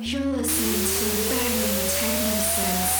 You're listening to Banging Technosense.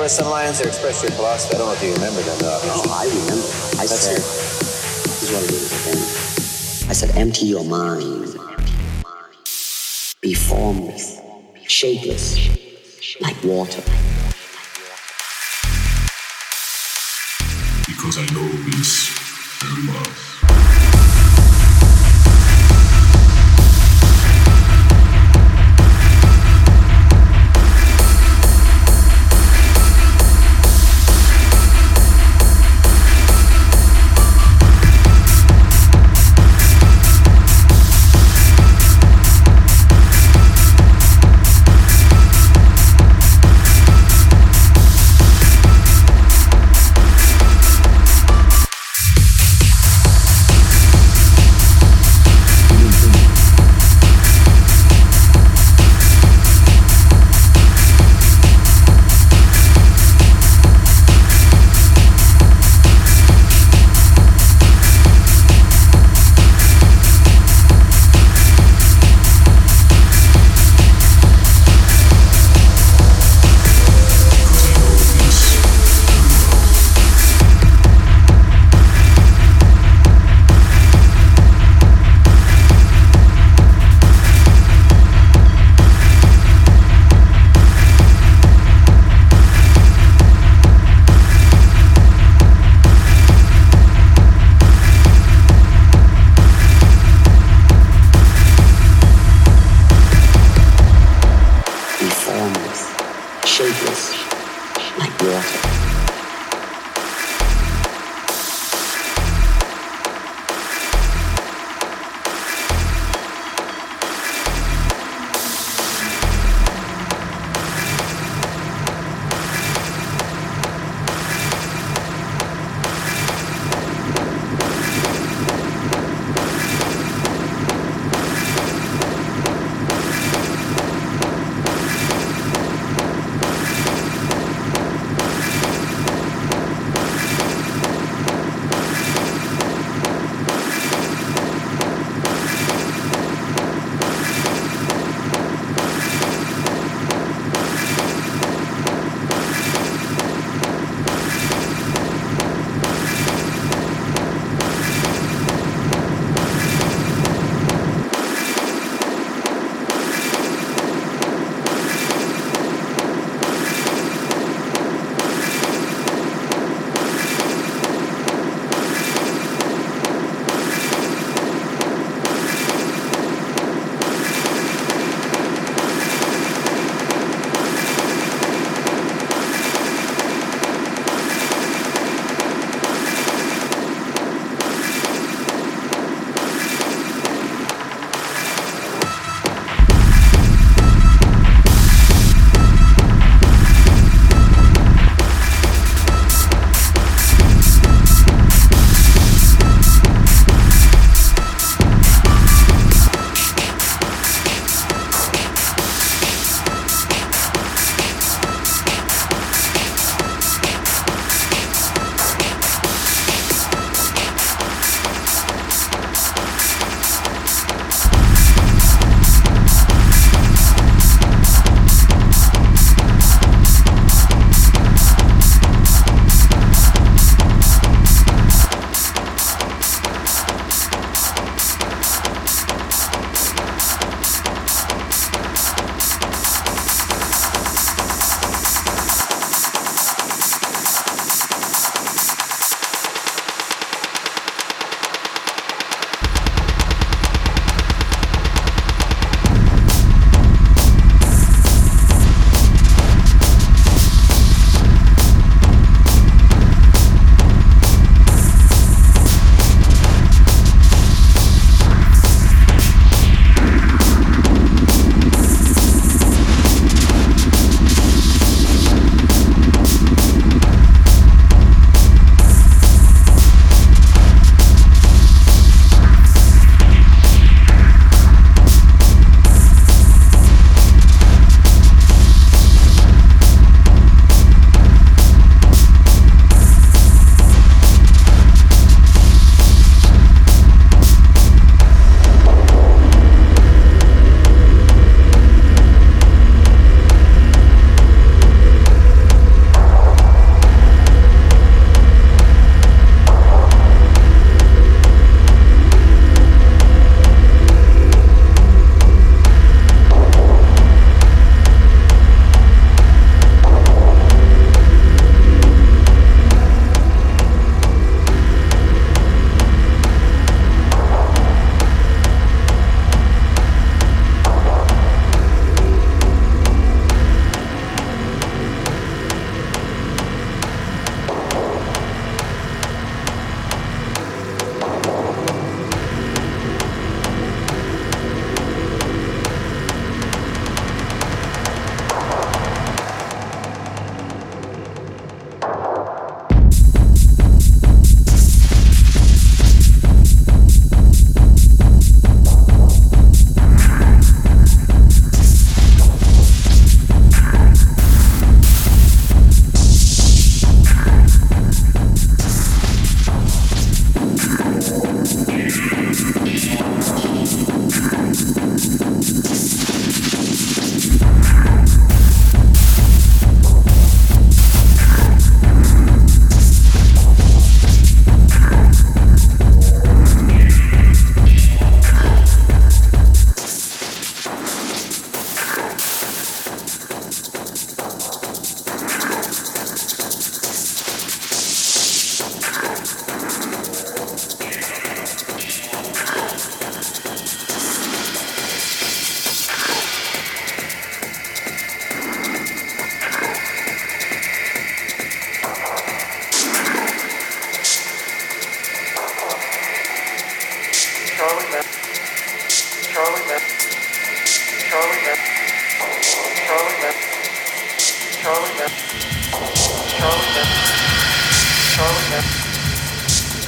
there were some lines that expressed your philosophy. I don't know if you remember them, though. No, I remember. I said, empty your mind. Be formless, shapeless, like water. Because I know peace and love.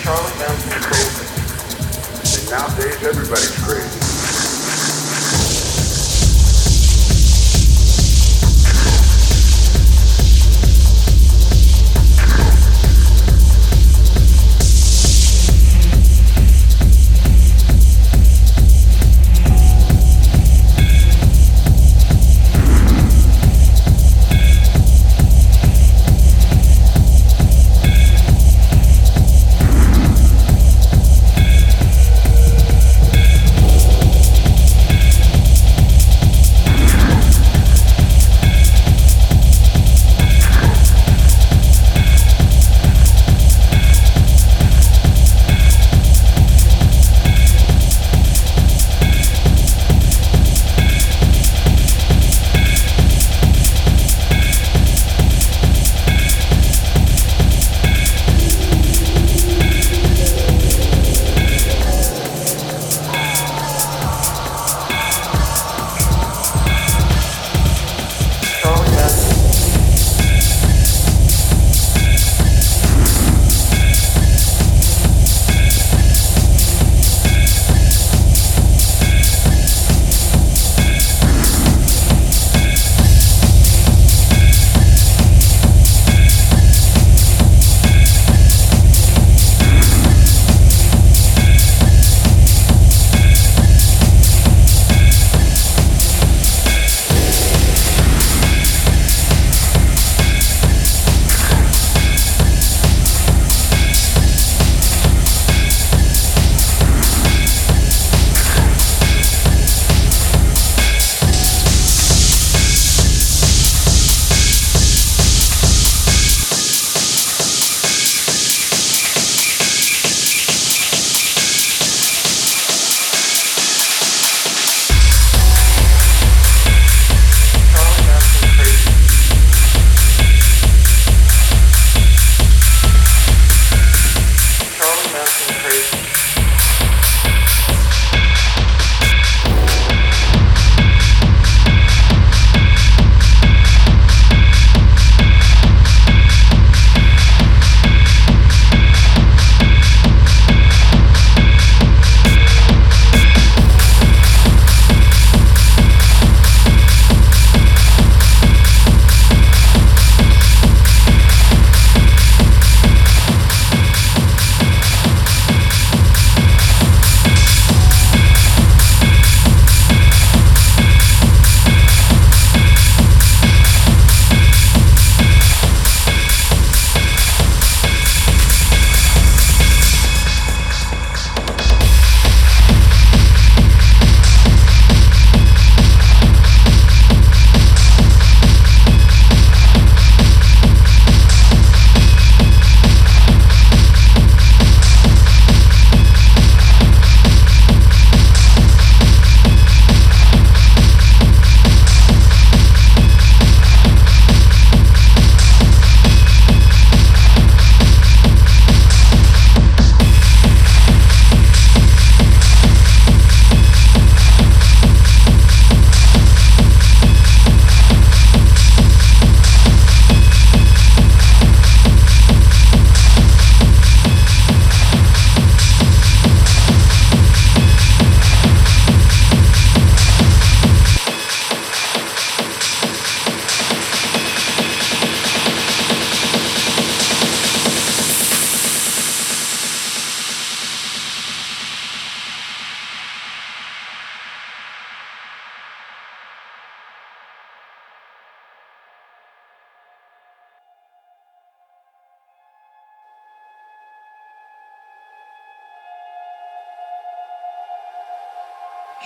Charlie Manson is crazy. And nowadays everybody's crazy.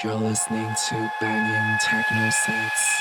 You're listening to Banging Techno Sets.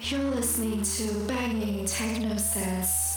You're listening to Banging Techno Sets.